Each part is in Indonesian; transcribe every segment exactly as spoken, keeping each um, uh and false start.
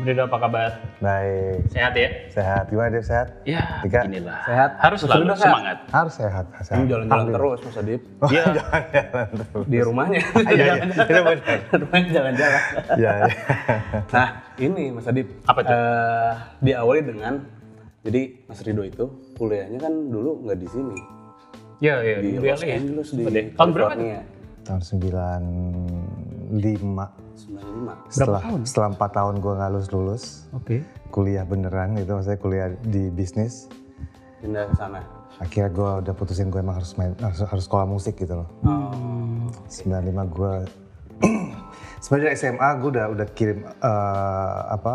Bu Ridho, apa kabar? Baik. Sehat ya? Sehat. Gimana Dip, sehat? Ya, Tika. Inilah. Sehat. Harus selalu semangat. semangat. Harus sehat. sehat. Ini jalan-jalan terus Mas Adib. Iya, oh, jalan-jalan terus. Di rumahnya. Iya, iya. Di rumahnya jalan-jalan. Iya, iya. Nah, ini Mas Adib. Apa itu? Uh, diawali dengan, jadi Mas Ridho itu kuliahnya kan dulu nggak di sini. Iya, iya. Di, di Los Angeles, ya. di Tahun berapa? Tahun sembilan lima. sembilan puluh lima. Setelah, setelah empat tahun gue gak lulus-lulus, okay. kuliah beneran itu, maksudnya kuliah di bisnis. Pindah ke sana? Akhirnya gue udah putusin gue emang harus main, harus, harus sekolah musik gitu loh. Oh. sembilan puluh lima gue, sebenarnya S M A gue udah, udah kirim, uh, apa,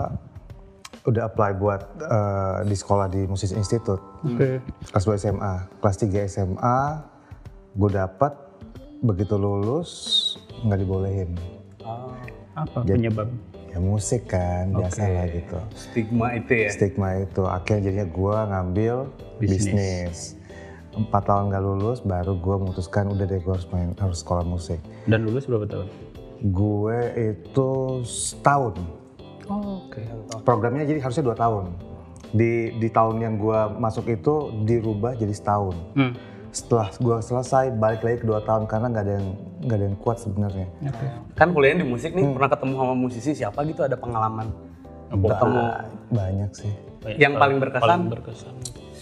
udah apply buat uh, di sekolah di Musik Institute. Okay. Kelas dua S M A, kelas tiga S M A gue dapet, begitu lulus gak dibolehin. Oh, apa penyebab? Ya musik kan, okay. biasalah gitu. Stigma itu ya? Stigma itu, akhirnya jadinya gue ngambil bisnis. Empat tahun gak lulus, baru gue memutuskan udah deh gue harus main, harus sekolah musik. Dan lulus berapa tahun? Gue itu setahun. Oh, oke. Okay. Programnya jadi harusnya dua tahun. Di, di tahun yang gue masuk itu dirubah jadi setahun. Hmm. Setelah gue selesai balik lagi ke dua tahun karena nggak ada yang nggak ada yang kuat sebenarnya. Okay. Kan kuliahnya di musik nih hmm. pernah ketemu sama musisi siapa gitu, ada pengalaman ketemu banyak sih. Banyak yang paling berkesan. Paling berkesan.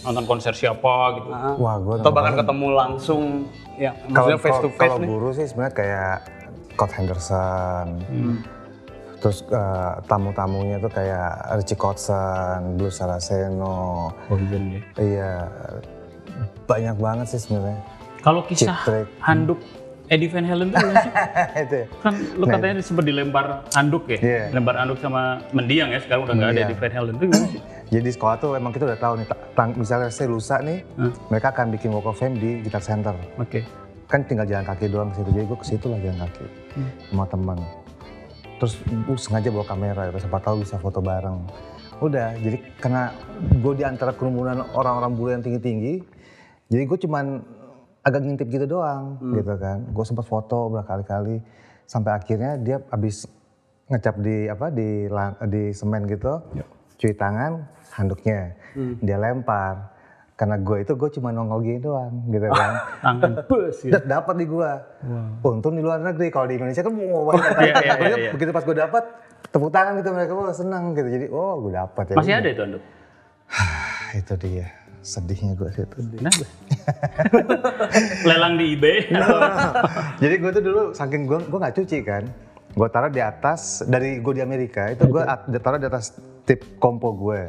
Nonton konser siapa gitu. Nah. Wah, gue atau bahkan ketemu langsung ya maksudnya face to face. Kalau guru sih sebenarnya kayak Scott Henderson. Hmm. Terus uh, tamu-tamunya tuh kayak Richie Kotzen, Blues Saraseno. Oh, iya. Iya. Banyak banget sih sebenarnya. Kalau kisah handuk Eddie Van Halen itu kan, kan lu katanya nah, sempat dilempar handuk ya? Yeah. Lempar handuk sama mendiang ya, sekarang udah nggak ada Eddie Van Halen itu. Jadi sekolah tuh emang kita udah tahu nih, misalnya saya lusa nih, hmm. mereka akan bikin Walk of Fame di Guitar Center. Oke. Okay. Kan tinggal jalan kaki doang ke situ, jadi gue ke situ lah jalan kaki hmm. sama teman. Terus gue sengaja bawa kamera, siapa tahu bisa foto bareng. Udah, jadi karena gue di antara kerumunan orang-orang bule yang tinggi-tinggi, jadi gue cuman agak ngintip gitu doang hmm. gitu kan. Gue sempat foto berkali-kali sampai akhirnya dia habis ngecap di apa di di semen gitu. Yep. Cuci tangan handuknya. Hmm. Dia lempar. Karena gue itu gue cuma nongol gini doang gitu kan. Tangan bus gitu. Dapat di gue. Wow. Untung di luar negeri, kalau di Indonesia kan mau banget. Iya, iya, iya, iya. Begitu pas gue dapat tepuk tangan gitu mereka, wah senang gitu. Jadi oh gue dapat ya. Masih ada itu handuk? Itu dia. Sedihnya gue sih itu. Kenapa? Lelang di eBay? No, no, no. Jadi gue tuh dulu saking gue gue nggak cuci kan, gue taruh di atas dari gue di Amerika itu gue taruh di atas tip kompo gue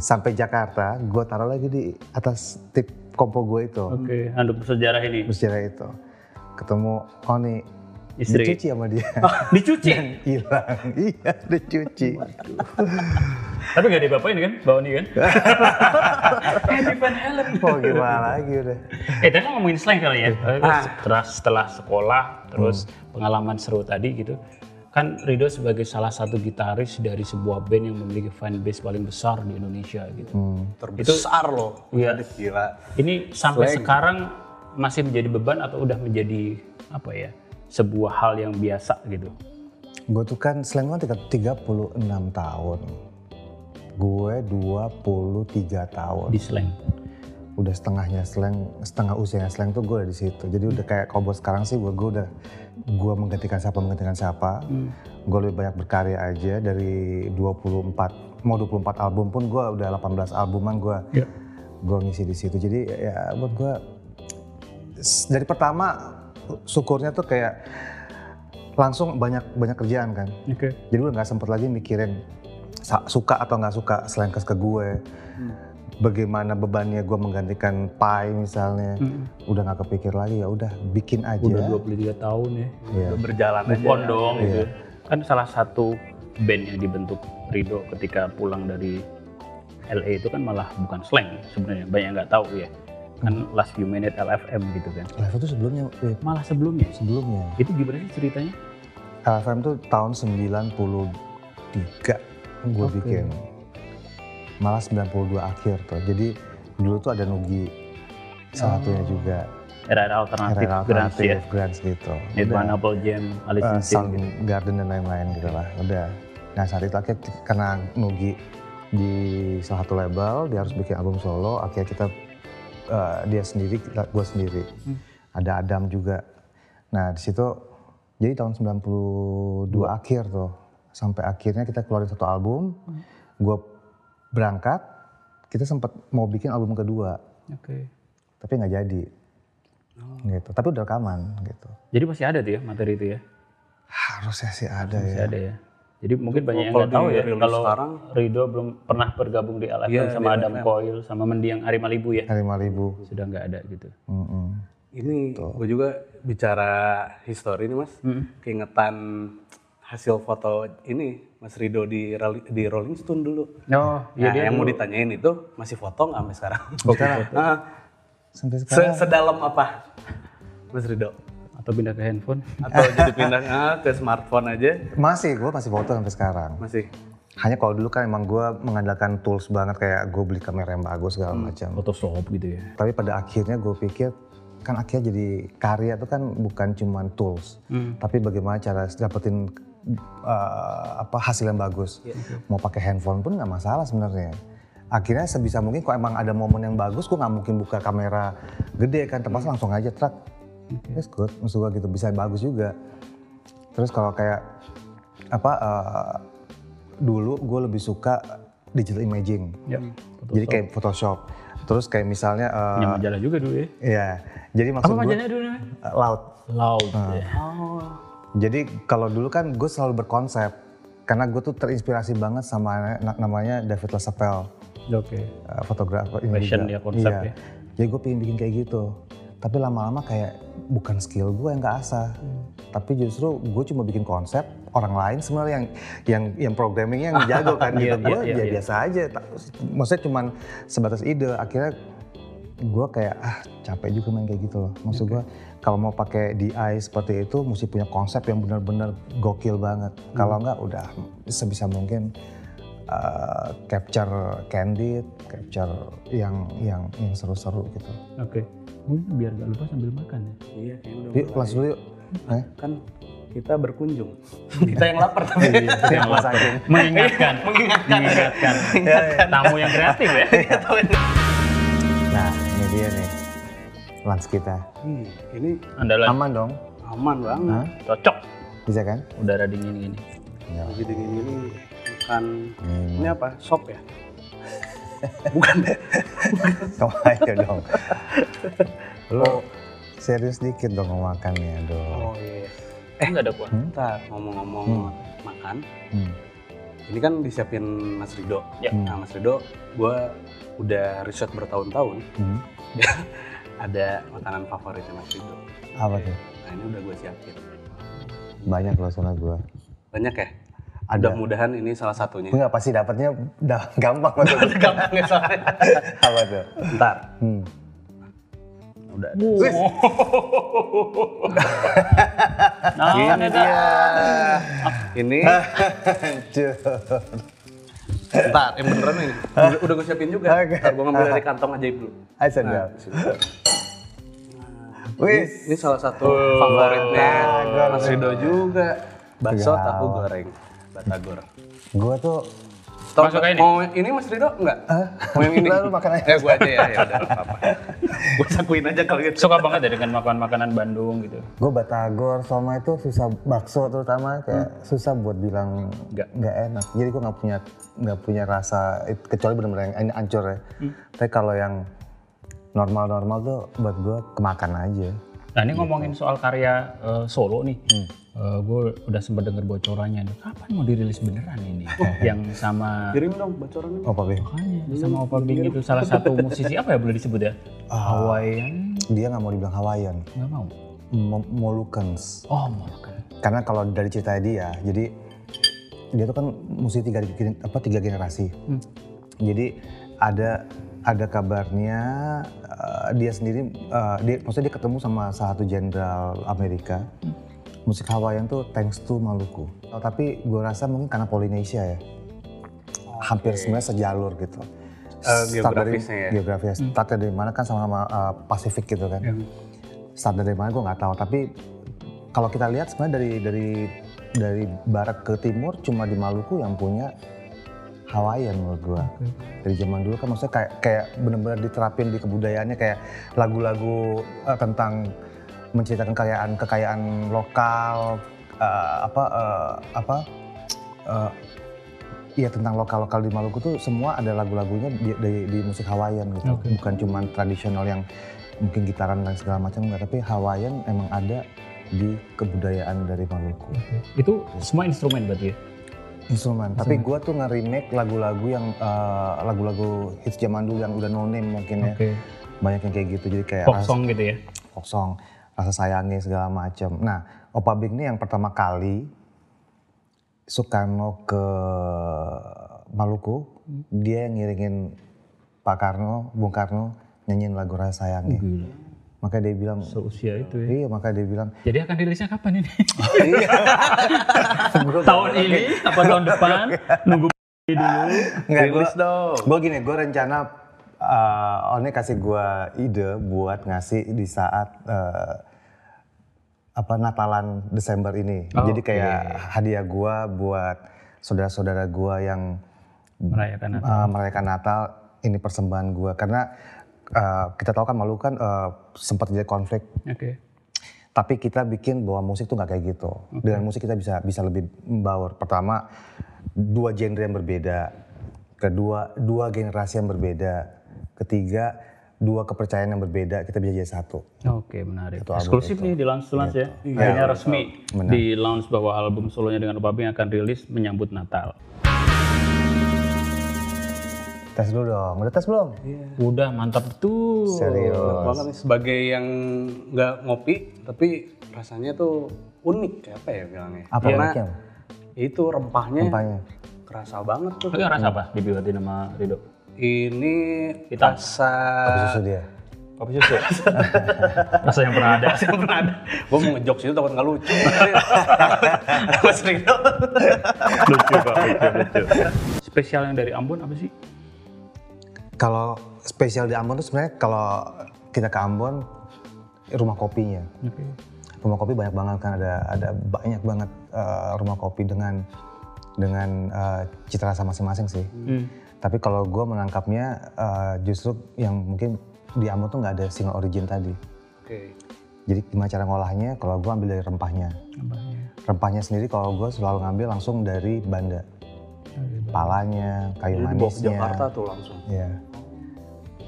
sampai Jakarta, gue taruh lagi di atas tip kompo gue itu. Oke, okay. Handuk bersejarah ini. Bersejarah itu ketemu oh nih istri. Dicuci sama dia. Oh, dicuci? Hilang, iya dicuci. Tapi gak dibapain kan, bawa ini kan? Eddie Van Halen. Oh gimana lagi udah. Eh tadi ngomongin slang kali ya, setelah, setelah sekolah, terus hmm. pengalaman seru tadi gitu. Kan Ridho sebagai salah satu gitaris dari sebuah band yang memiliki fanbase paling besar di Indonesia gitu. Hmm. Terbesar itu, loh, ya. Gila. Ini sampai slang. Sekarang masih menjadi beban atau udah menjadi apa ya? Sebuah hal yang biasa gitu. Gue tuh kan slang kan tiga puluh enam tahun. Gue dua puluh tiga tahun. Di slang? Udah setengahnya slang, setengah usianya slang tuh gue udah di situ. Jadi hmm. udah kayak kalau buat sekarang sih gue, gue udah gue menggantikan siapa menggantikan siapa. Hmm. Gue lebih banyak berkarya aja dari dua puluh empat mau dua puluh empat album pun gue udah delapan belas albuman gue. Yeah. Gue ngisi di situ. Jadi ya buat gue dari pertama syukurnya tuh kayak langsung banyak banyak kerjaan kan, okay. Jadi gue nggak sempet lagi mikirin suka atau nggak suka Slank ke gue, hmm. bagaimana bebannya gue menggantikan Pai misalnya, hmm. udah nggak kepikir lagi ya udah bikin aja. Udah dua puluh tiga tahun ya, yeah. udah berjalan aja. Dong, yeah. gitu. Kan salah satu band yang dibentuk Ridho ketika pulang dari L A itu kan malah bukan Slank sebenarnya, banyak nggak tahu ya. Kan last few minute L F M gitu kan. L F M itu sebelumnya? Ya. Malah sebelumnya? Sebelumnya. Itu gimana sih ceritanya? L F M tuh tahun sembilan puluh tiga gue okay. bikin. Malah sembilan puluh dua akhir tuh. Jadi dulu tuh ada Nugi salah oh. satunya juga. Era-era alternatif, era alternatif grunge ya? Gitu. Itu Apple Jam, Alice in Chains, Sound Garden dan lain-lain gitu lah. Udah. Nah saat itu akhirnya karena Nugi di salah satu label, dia harus bikin album solo, akhirnya kita uh, dia sendiri, gue sendiri. Hmm. Ada Adam juga. Nah di situ jadi tahun sembilan puluh dua hmm. akhir tuh, sampai akhirnya kita keluarin satu album. Hmm. Gue berangkat, kita sempat mau bikin album kedua. Okay. Tapi nggak jadi. Oh. Gitu. Tapi udah rekaman gitu. Jadi masih ada tuh ya materi itu ya? Harusnya sih ada. Harusnya ya. Ada ya. Jadi mungkin itu banyak yang nggak tahu ya kalau sekarang Ridho belum pernah bergabung di L F M ya, sama Adam Coil sama mendiang Arie Malibu ya. Arie Malibu sudah nggak ada gitu. Mm-hmm. Ini gue juga bicara history nih Mas, mm-hmm. keingetan hasil foto ini Mas Ridho di di Rolling Stone dulu. Oh, nah, iya, yang dulu. Mau ditanyain itu masih foto nggak sampai sekarang? Sekarang. Nah, sampai sekarang. Sedalam apa Mas Ridho? Atau pindah ke handphone? Atau jadi pindah ke smartphone aja? Masih, gue masih foto sampai sekarang. Masih? Hanya kalau dulu kan emang gue mengandalkan tools banget kayak gue beli kamera yang bagus segala hmm, macam. Photoshop gitu ya? Tapi pada akhirnya gue pikir kan akhirnya jadi karya itu kan bukan cuma tools. Hmm. Tapi bagaimana cara dapetin uh, apa hasil yang bagus. Yeah. Mau pakai handphone pun gak masalah sebenarnya. Akhirnya sebisa mungkin kalau emang ada momen yang bagus gue gak mungkin buka kamera gede kan. Terpaksa hmm. langsung aja track. That's good, maksud gue gitu, bisa bagus juga. Terus kalau kayak apa uh, dulu gue lebih suka digital imaging, ya, jadi kayak Photoshop. Terus kayak misalnya uh, punya majalah juga dulu ya? Iya, jadi maksud gue. Apa majalahnya dulu namanya? Uh, Loud. Loud. Uh, ya. Oh. Jadi kalau dulu kan gue selalu berkonsep, karena gue tuh terinspirasi banget sama namanya David LaChapelle. Oke. Okay. Uh, fotografer ini. Fashion dia konsep iya. Ya. Jadi gue pengen bikin kayak gitu. Tapi lama-lama kayak bukan skill gue yang gak asah, hmm. tapi justru gue cuma bikin konsep orang lain sebenarnya yang yang yang programmingnya yang jago kan gitu. Gue iya, iya, iya. biasa aja, maksudnya cuma sebatas ide. Akhirnya gue kayak ah capek juga main kayak gitu loh. Maksud okay. gue kalau mau pakai D I seperti itu mesti punya konsep yang benar-benar gokil banget. Hmm. Kalau enggak udah sebisa mungkin uh, capture candid, capture yang yang yang seru-seru gitu. Oke. Okay. Biar gak lupa sambil makan ya. Iya, kayaknya udah. Yuk, kelas dulu yuk. Eh? Kan kita berkunjung. Kita yang lapar tapi. Iya, yang lapar. Mengingatkan. Mengingatkan. Mengingatkan. Mengingatkan. Tamu yang kreatif ya. Nah, ini dia nih. Lunch kita. Hmm, ini andalan. Aman dong? Aman banget. Hah? Cocok. Bisa kan? Udara dingin gini. Ya. Lagi dingin gini makan. Hmm. Ini apa? Sop ya? Bukan deh. Kamu aja dong. Lo serius dikit dong makannya dong. Oh iya. Eh nggak ada kuah. Hmm? Ntar ngomong-ngomong hmm. makan. Hmm. Ini kan disiapin Mas Ridho. Ya. Hmm. Nah Mas Ridho, gue udah riset bertahun-tahun. Hmm. Ada makanan favoritnya Mas Ridho. Apa tuh? Nah ini udah gue siapin. Banyak loh soalnya gue. Banyak ya? Ada. Mudah-mudahan ini salah satunya. Enggak, pasti dapatnya udah gampang. Gampang ya soalnya. Apa tuh? Bentar. Hmm. Udah ada. Wih! Nah, ini dia. Ini. Bentar, yang beneran ini. Udah, udah gue siapin juga. Okay. Bentar, gue ngambil dari kantong ajaib dulu. Ayo sedap. Wih! Ini salah satu oh, favoritnya oh, Mas Ridho juga. Bakso tahu goreng. Batagor. Gua tuh tau masuk ini. Mau ini Mas Ridho enggak? Hah? Mau yang ini? Lalu makan aja. Ya gua aja ya, ya udah enggak apa-apa. Gua sakuin aja kalau gitu. Suka banget ya dengan makanan-makanan Bandung gitu. Gua batagor sama itu susah, bakso terutama kayak hmm. susah buat bilang enggak enggak enak. Jadi gua enggak punya enggak punya rasa kecuali benar-benar yang ancur ya. Hmm. Tapi kalau yang normal-normal tuh buat gua kemakan aja. Nah ini gitu. Ngomongin soal karya uh, solo nih, hmm. uh, gue udah sempat denger bocorannya. Kapan mau dirilis beneran ini? Yang sama... Kirim dong bocorannya. Opa Bing. Makanya sama Opa Bing itu salah satu musisi apa ya boleh disebut ya? Uh, Hawaiian? Dia nggak mau dibilang Hawaiian. Nggak mau? Molukans. Oh Molukans. Karena kalau dari ceritanya dia, jadi dia tuh kan musisi tiga, apa, tiga generasi. Hmm. Jadi ada... Ada kabarnya uh, dia sendiri, uh, dia, maksudnya dia ketemu sama salah satu jenderal Amerika. Hmm. Musik Hawaiian tuh thanks to Maluku. Oh, tapi gue rasa mungkin karena Polinesia ya. Okay. Hampir sebenarnya sejalur gitu. Uh, geografisnya dari, ya? Geografisnya. Hmm. Start dari mana kan sama-sama uh, Pasifik gitu kan. Hmm. Start dari mana gue nggak tahu. Tapi kalau kita lihat sebenarnya dari, dari dari barat ke timur cuma di Maluku yang punya Hawaiian menurut gua. Okay. Dari zaman dulu kan maksudnya kayak, kayak benar-benar diterapin di kebudayaannya, kayak lagu-lagu uh, tentang menceritakan kekayaan kekayaan lokal, uh, apa uh, apa uh, ya tentang lokal-lokal di Maluku tuh semua ada lagu-lagunya di, di, di musik Hawaiian gitu. Okay. Bukan cuma tradisional yang mungkin gitaran dan segala macam enggak, tapi Hawaiian emang ada di kebudayaan dari Maluku. Okay. Itu ya. Semua instrumen berarti ya? Instrumen, tapi gue tuh nge-remake lagu-lagu yang uh, lagu-lagu hits zaman dulu yang udah no name mungkin ya. Okay. Banyak yang kayak gitu, jadi kayak pop song gitu ya? Pop song, rasa sayangnya segala macam. Nah, Opa Bing ini yang pertama kali Sukarno ke Maluku, dia yang ngiringin Pak Karno, Bung Karno nyanyiin lagu rasa sayangnya. Gila. Makanya dia bilang, seusia itu ya? Iya, makanya dia bilang. Jadi akan rilisnya kapan ini? Oh, iya. Tahun ini, apa tahun depan? Nunggu dulu, rilis dong. Gue gini, gue rencana, uh, One kasih gue ide buat ngasih di saat uh, apa Natalan Desember ini. Oh, jadi kayak okay. hadiah gue buat saudara-saudara gue yang merayakan Natal. Uh, merayakan Natal, ini persembahan gue. Karena Uh, kita tahu kan Maluku kan uh, sempat jadi konflik. Okay. Tapi kita bikin bahwa musik tuh nggak kayak gitu. Okay. Dengan musik kita bisa bisa lebih membaur. Pertama, dua genre yang berbeda. Kedua, dua generasi yang berbeda. Ketiga, dua kepercayaan yang berbeda. Kita bisa jadi satu. Oke, okay, menarik. Satu eksklusif nih di launch launch gitu. Ya. Akhirnya ya, resmi benar. Di launch bahwa album solonya dengan Opa Bing akan rilis menyambut Natal. Tes dulu dong, udah tes belum? Yeah. Udah mantap tuh. Serius. Banget sebagai yang nggak ngopi, tapi rasanya tuh unik, kayak apa ya bilangnya? Apa ya, uniknya? Itu rempahnya, rempahnya kerasa banget tuh. Tapi rasa apa dibuatin sama Ridho? Ini Hitam. Rasa... Kopi susu dia? Kopi susu? Rasa yang pernah ada. Rasa yang pernah ada. Gue mau ngejok situ takut nggak lucu. Mas Ridho. Lucu Pak, lucu, lucu. Spesial yang dari Ambon apa sih? Kalau spesial di Ambon tuh sebenarnya kalau kita ke Ambon rumah kopinya, okay. rumah kopi banyak banget kan ada ada banyak banget uh, rumah kopi dengan dengan uh, cita rasa masing-masing sih. Mm. Tapi kalau gue menangkapnya uh, justru yang mungkin di Ambon tuh nggak ada single origin tadi. Okay. Jadi gimana cara ngolahnya? Kalau gue ambil dari rempahnya. Rempahnya, rempahnya sendiri kalau gue selalu ngambil langsung dari Banda. Palanya, kayu manisnya. Di Jakarta tuh langsung. Ya.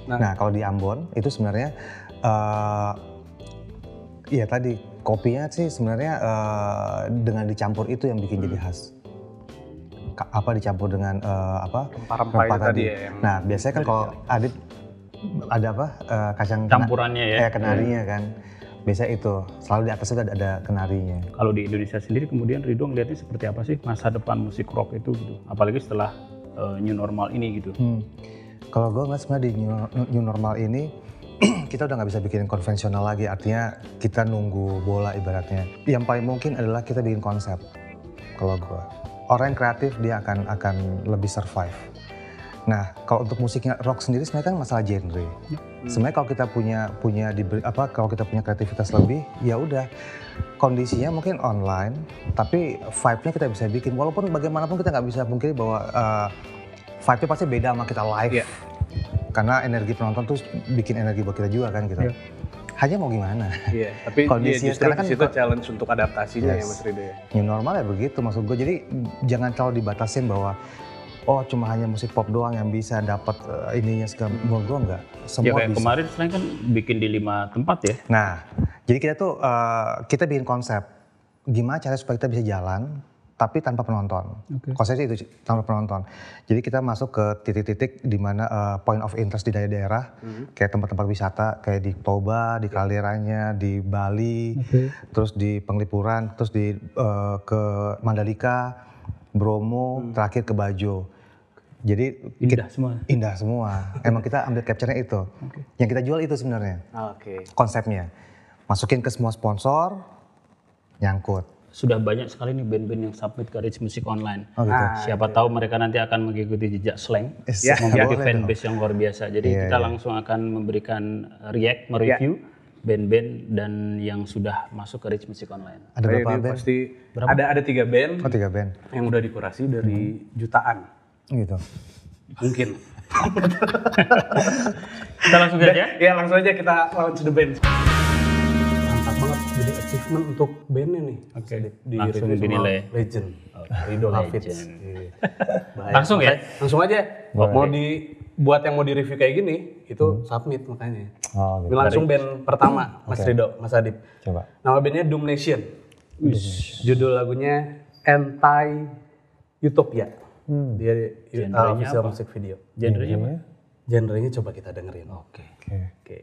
Nah, nah kalau di Ambon itu sebenarnya, uh, ya tadi kopinya sih sebenarnya uh, dengan dicampur itu yang bikin hmm. jadi khas. Ka- apa dicampur dengan uh, apa? Rempah-rempah tadi. tadi. Ya, nah biasanya kan kalau Adib ada apa uh, kacang campurannya kena, ya, eh, kenarinya hmm. kan. Biasanya itu, selalu di atas itu ada, ada kenarinya. Kalau di Indonesia sendiri kemudian Ridho ngeliatnya seperti apa sih masa depan musik rock itu gitu? Apalagi setelah uh, new normal ini gitu. Hmm. Kalau gue ngeliat sebenarnya di new, new normal ini kita udah nggak bisa bikin konvensional lagi, artinya kita nunggu bola ibaratnya. Yang paling mungkin adalah kita bikin konsep, kalau gue. Orang yang kreatif dia akan akan lebih survive. Nah, kalau untuk musiknya rock sendiri sebenarnya kan masalah genre. Hmm. Sebenarnya kalau kita punya punya di, apa kalau kita punya kreativitas lebih, ya udah kondisinya mungkin online, tapi vibe-nya kita bisa bikin. Walaupun bagaimanapun kita nggak bisa pungkiri bahwa uh, vibe-nya pasti beda sama kita live. Yeah. Karena energi penonton tuh bikin energi buat kita juga kan gitu. Yeah. Hanya mau gimana? Iya, yeah, tapi kondisinya yeah, sekarang kan itu challenge untuk adaptasinya yes. ya Mas Ridho ya. New normal ya begitu maksud gue. Jadi jangan terlalu dibatasin bahwa oh cuma hanya musik pop doang yang bisa dapat uh, ininya segala macam, gue enggak. Semua ya kayak bisa. Kemarin Slank kan bikin di lima tempat ya? Nah, jadi kita tuh, uh, kita bikin konsep. Gimana cara supaya kita bisa jalan, tapi tanpa penonton. Okay. Konsepnya itu tanpa penonton. Jadi kita masuk ke titik-titik di mana uh, point of interest di daerah-daerah. Mm-hmm. Kayak tempat-tempat wisata, kayak di Toba, di Kaliranya, di Bali, okay. terus di Penglipuran, terus di uh, ke Mandalika, Bromo, hmm. terakhir ke Bajo. Jadi indah kita, semua. Indah semua. Emang kita ambil capture-nya itu. Okay. Yang kita jual itu sebenarnya. Oke. Okay. Konsepnya. Masukin ke semua sponsor, nyangkut. Sudah banyak sekali nih band-band yang submit ke Rich Music Online. Oh, gitu. ah, Siapa iya. tahu mereka nanti akan mengikuti jejak Slank, yes, memiliki fanbase yang luar biasa. Jadi yeah, kita yeah. langsung akan memberikan react, mereview yeah. band-band dan yang sudah masuk ke Rich Music Online? Ada berapa band? Pasti berapa? Ada ada tiga band. Oh, tiga band. Yang udah dikurasi dari hmm. jutaan. Gitu. Mungkin. Kita langsung aja? Iya, langsung aja kita launch the band. Mantap banget, jadi achievement untuk bandnya nih. Oke. Okay. Di langsung dinilai. Legend. Oh, Ridho Hafiedz. Iya. Langsung ya? Langsung aja. Boleh. Mau di buat yang mau di-review kayak gini, itu submit makanya. Oh, gitu. Langsung band pertama, Mas okay. Ridho, Mas Adib. Coba. Nama bandnya Doom Nation. Doom Nation. Judul lagunya Entai Utopia. Hmm. Dia official music video. Genrenya apa? Genrenya coba kita dengerin. Oke. Okay. Oke. Okay. Okay.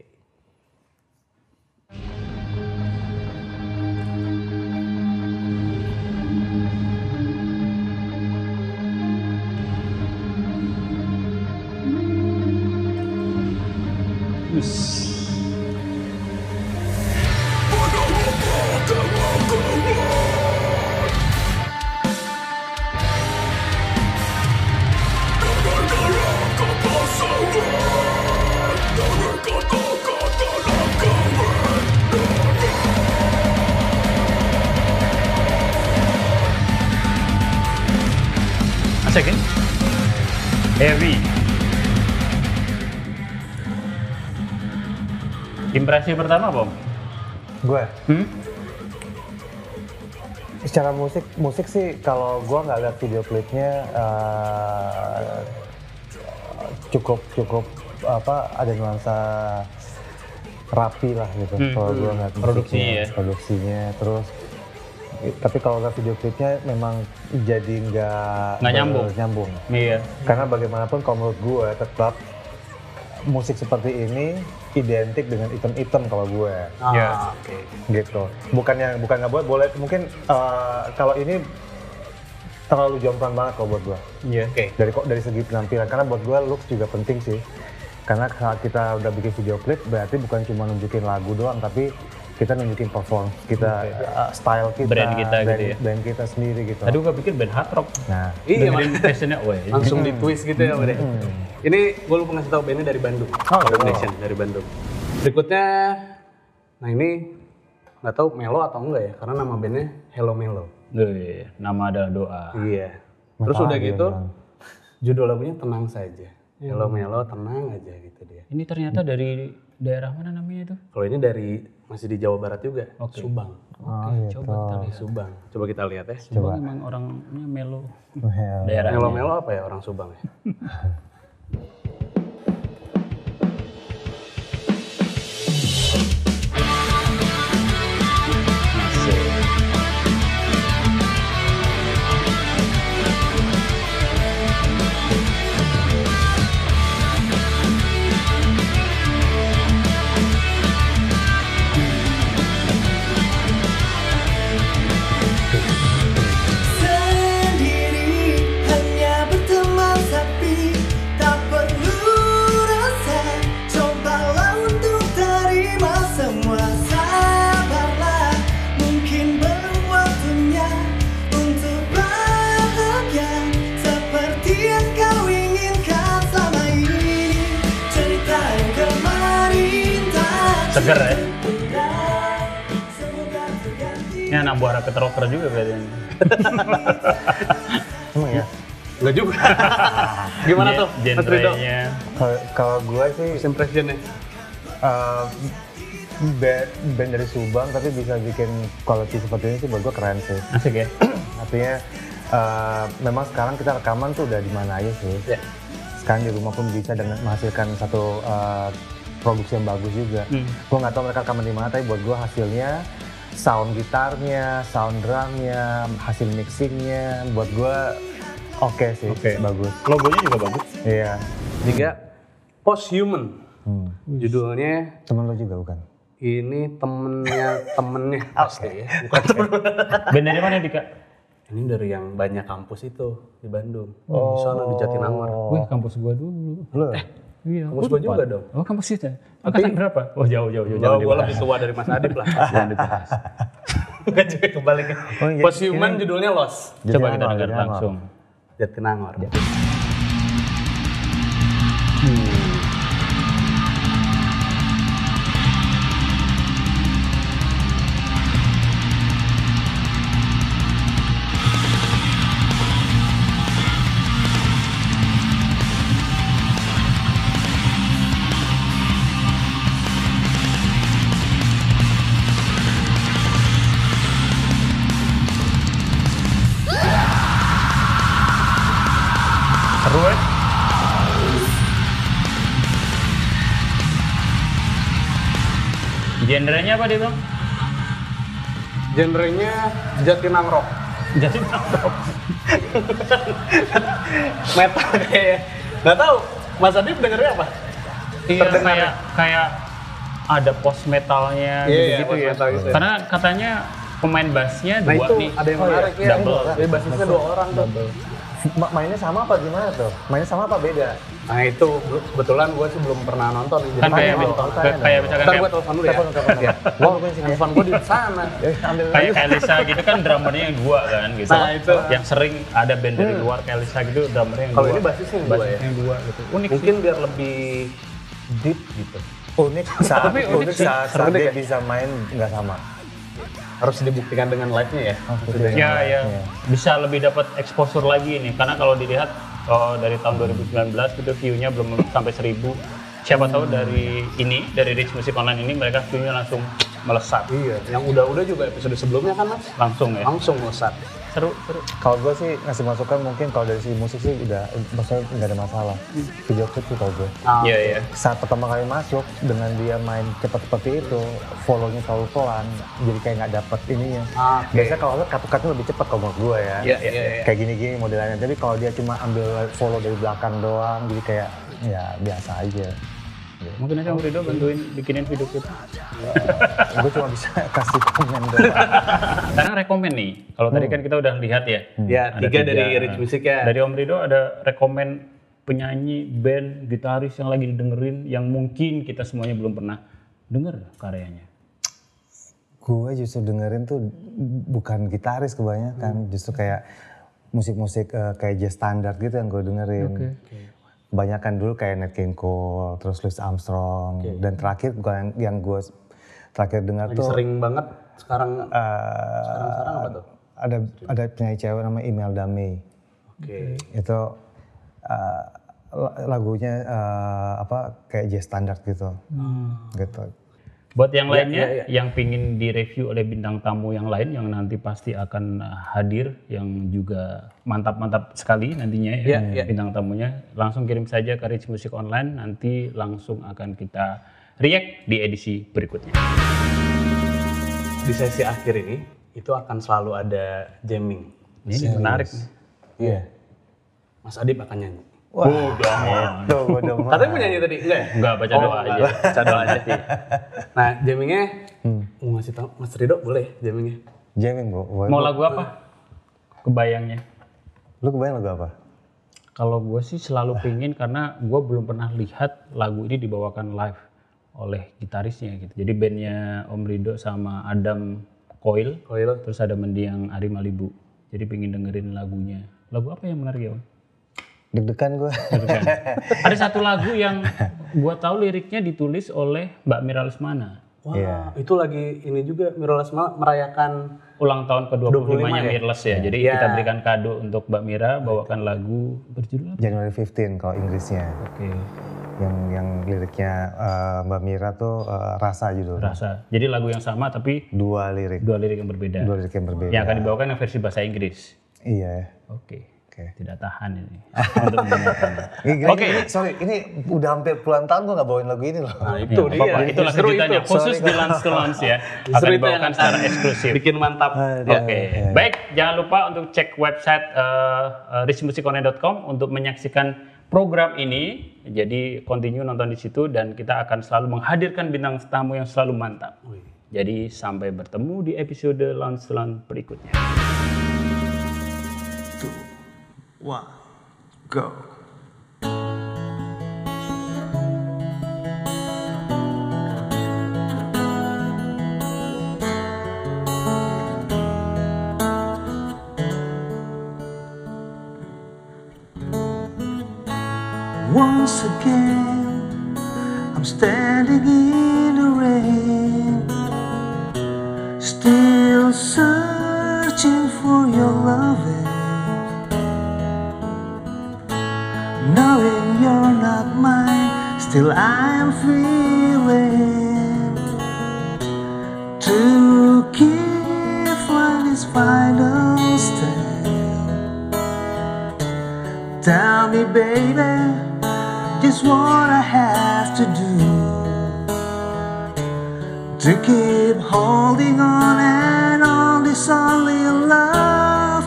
A second. Heavy. Impresi pertama Bang? Gue? Hmm? Secara musik, musik sih kalau gue nggak lihat video klipnya uh, cukup cukup apa ada nuansa rapi lah gitu. Hmm. Kalau gue nggak produksinya, ya. produksinya terus. Tapi kalau lihat video klipnya memang jadi nggak nyambung. nyambung. Iya. Karena bagaimanapun kalau menurut gue tetap musik seperti ini identik dengan item-item kalau gue, ah, yeah. okay. gitu. Bukannya bukan nggak buat boleh, mungkin uh, kalau ini terlalu jomplang banget kalau buat gue. Iya. Yeah. Okay. Dari kok dari segi penampilan, karena buat gue looks juga penting sih. Karena saat kita udah bikin video klip, berarti bukan cuma nunjukin lagu doang, tapi kita nunjukin perform, kita okay. uh, style kita, brand kita, band, gitu ya. band kita sendiri gitu. Aduh, gue pikir band hard rock. Nah, iya, fashionnya langsung di twist gitu ya, Bang. Hmm. Ini gue lupa ngasih tau bandnya dari Bandung. Oh, Domination oh. dari Bandung. Berikutnya, nah ini nggak tahu Melo atau enggak ya, karena nama bandnya Hello Melo. Iya, nama adalah doa. Iya. Terus Mata udah gitu, ya, judul lagunya tenang saja. Hmm. Hello Melo, tenang aja gitu dia. Ini ternyata dari daerah mana namanya itu? Kalau ini dari masih di Jawa Barat juga, okay. Subang. Oke, okay, oh, coba gitu. kita lihat. Subang. Coba kita lihat ya. Subang coba. Emang orangnya melo. Daerah melo-melo apa ya orang Subang ya? Seger ya? Ini anak buah raket rocker juga kayaknya. Emang ya? Enggak juga. Gimana tuh? Genrenya. Kalau gue sih impressionnya uh, band, band dari Subang tapi bisa bikin quality seperti ini sih buat gue keren sih. Asik ya? Artinya uh, memang sekarang kita rekaman tuh udah di mana aja sih. Yeah. Sekarang di rumah pun bisa dengan menghasilkan satu uh, produksi yang bagus juga. Hmm. Gue nggak tahu mereka rekaman di mana, tapi buat gue hasilnya sound gitarnya, sound drumnya, hasil mixingnya, buat gue oke okay sih, okay. bagus. Logonya juga bagus. Iya. Juga Post Human. Hmm. Judulnya. Temen lo juga bukan? Ini temennya temennya. Pasti ya. Bukan temen. Benernya mana Dika? Ini dari yang banyak kampus itu di Bandung. Oh. Di sana di Jatinangor. Wih, kampus gue dulu. Lo? Eh. Iya, kampus gue juga dong. Oh, kampus kita. Angkatan berapa? Oh, jauh jauh jauh. Jauh gue lebih tua dari Mas Adib lah. Jangan dibahas. Enggak juga kembali ke. Post Human judulnya Lost. Coba kita dengar langsung. Jatinangor. Genrenya apa deh bang? Genrenya Jatinangor. Jatinangor. Metal kayak. Nggak tahu. Mas Adib dengernya apa? Iya, kayak kayak ada post metalnya yeah, gitu ya. Metal gitu. Karena katanya pemain bassnya dua nah, itu nih. Ada yang menarik oh, ya. Double. Jadi bassnya dua orang tuh. Mainnya sama apa gimana tuh? Mainnya sama apa beda? Nah itu kebetulan gue sih belum pernah nonton jadi kan kayak nonton kayak kayak misalkan kayak gue telepon dulu ya. Telepon telepon ya. Gua telepon sini. Telepon gue di sana. Kayak Elisa gitu kan drummernya yang dua kan gitu. Nah itu yang sering ada band dari luar kayak Elisa gitu drummernya yang dua. Kalau ini basisnya yang dua ya. Yang dua gitu. Unik mungkin biar lebih deep gitu. Unik saat unik saat dia bisa main nggak sama. Harus dibuktikan dengan live-nya ya. Oh, gitu. Ya, ya. Bisa lebih dapat exposure lagi ini karena kalau dilihat oh, dari tahun dua ribu sembilan belas itu view-nya belum sampai seribu. Siapa tahu dari ini dari Rich Music Online ini mereka view-nya langsung melesat. Iya, yang udah-udah juga episode sebelumnya kan Mas langsung ya. Langsung melesat. Seru, seru. Kalau gue sih ngasih masukan mungkin kalau dari si musik sih udah maksudnya nggak ada masalah. Video clip tuh kalau gue. Ah, iya, iya. Saat pertama kali masuk dengan dia main cepat seperti itu, follow-nya terlalu pelan, jadi kayak nggak dapet ininya. Ah, okay. Biasanya kalau cut-cut-nya lebih cepat kalau menurut gue ya. Iya, iya, iya. Kayak gini-gini modelannya. Jadi kalau dia cuma ambil follow dari belakang doang, jadi kayak ya biasa aja. Mungkin aja Om Ridho bantuin bikinin video kita. Nah, gue cuma bisa kasih komen doang. Sekarang rekomen nih, kalau hmm. tadi kan kita udah lihat ya. Ya, ada tiga, tiga dari Rich Music ya. Dari Om Ridho ada rekomen penyanyi, band, gitaris yang lagi didengerin, yang mungkin kita semuanya belum pernah denger karyanya. Gue justru dengerin tuh bukan gitaris kebanyakan, hmm. justru kayak musik-musik uh, kayak jazz standar gitu yang gue dengerin. Okay. Okay. Kebanyakan dulu kayak Nat King Cole, terus Louis Armstrong, okay. dan terakhir gua yang, yang gue terakhir dengar tuh sering banget sekarang. Uh, sekarang, sekarang apa tuh? Ada sering. Ada penyanyi cewek namanya Imelda May. Oke. Okay. Itu uh, lagunya uh, apa kayak jazz standar gitu, hmm. gitu. Buat yang lainnya, ya, ya, ya. yang pingin direview oleh bintang tamu yang lain yang nanti pasti akan hadir, yang juga mantap-mantap sekali nantinya ya, ya, ya. bintang tamunya, langsung kirim saja ke Rich Music Online, nanti langsung akan kita react di edisi berikutnya. Di sesi akhir ini, itu akan selalu ada jamming. Ini menarik nih. Iya. Mas Adib akan nyanyi. Wah, udah doa. Doa. Katanya mau nyanyi tadi, enggak ya? Enggak, baca oh, doa aja. Baca doa aja. Nah, jammingnya, hmm. mau ngasih tau Mas Ridho boleh jammingnya? Jamming, Bu. Mau lagu apa? Kebayangnya. Lu kebayang lagu apa? Kalau gue sih selalu pingin karena gue belum pernah lihat lagu ini dibawakan live oleh gitarisnya gitu. Jadi bandnya Om Ridho sama Adam Coil, Coil. Terus ada mendiang Arie Malibu. Jadi pingin dengerin lagunya. Lagu apa yang menarik ya, Om? Deg-degan gue. Ada satu lagu yang gue tahu liriknya ditulis oleh Mbak Mira Lesmana. Wah, yeah. itu lagi ini juga Mira Lesmana merayakan ulang tahun ke dua puluh lima-nya ya? Mirless ya. Yeah. Jadi yeah. kita berikan kado untuk Mbak Mira, bawakan oh, lagu berjudul apa? January fifteenth kalau Inggrisnya. Oke. Okay. Yang yang liriknya uh, Mbak Mira tuh uh, rasa judul. Rasa. Jadi lagu yang sama tapi dua lirik. Dua lirik yang berbeda. Dua lirik yang berbeda. Yang akan dibawakan yang versi bahasa Inggris. Iya. Yeah. Oke. Okay. Tidak tahan ini. Oke, okay. sorry, ini udah hampir puluhan tahun gue nggak bawain lagu ini loh. Nah, itu ya, dia, itulah ceritanya itu. Khusus sorry. Di Lance to Lance ya, akan dibawakan secara eksklusif. Bikin mantap. Oke, okay. ya, ya. Baik, jangan lupa untuk cek website uh, rich music online dot com untuk menyaksikan program ini. Jadi continue nonton di situ dan kita akan selalu menghadirkan bintang tamu yang selalu mantap. Jadi sampai bertemu di episode Lance to Lance berikutnya. One, go. Once again, I'm standing in the rain, still searching for your loving. Knowing you're not mine, still I am feeling to give life its final step. Tell me baby, this is what I have to do to keep holding on and on this only love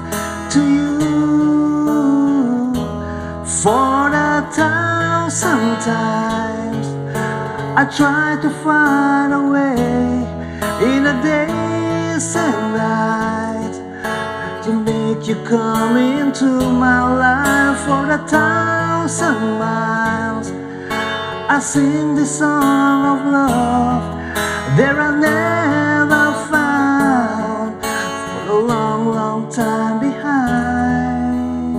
to you for a thousand times. I tried to find a way in the days and nights to make you come into my life for a thousand miles. I sing this song of love there I never found for a long, long time behind.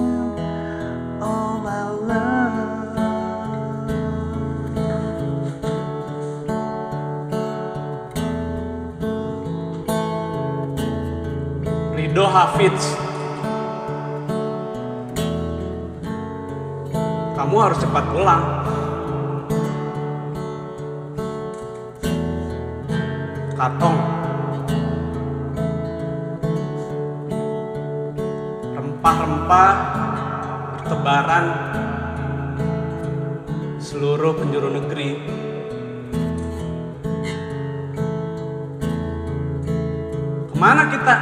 Oh my love. Ridho Hafiedz, kamu harus cepat pulang. Katong, rempah-rempah bertebaran seluruh penjuru negeri. Kemana kita?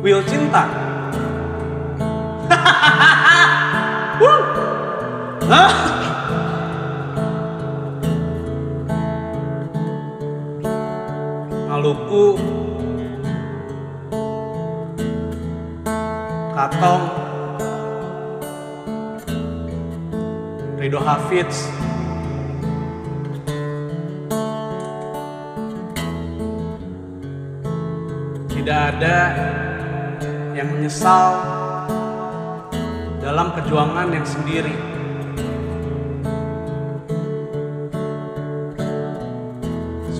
Wil cinta. Hahaha. Maluku, Katong, Ridho Hafiedz, tidak ada yang menyesal dalam perjuangan yang sendiri.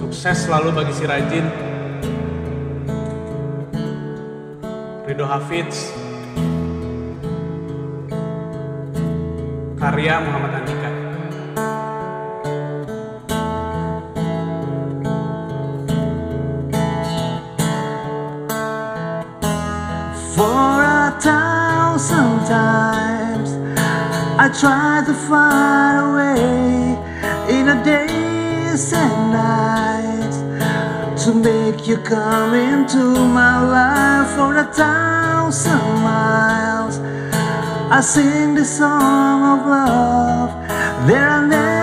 Sukses selalu bagi si rajin. Ridho Hafiedz, karya Muhammad Andika. For a thousand times I tried to find a way in a days and nights to make you come into my life for a thousand miles. I sing this song of love there I never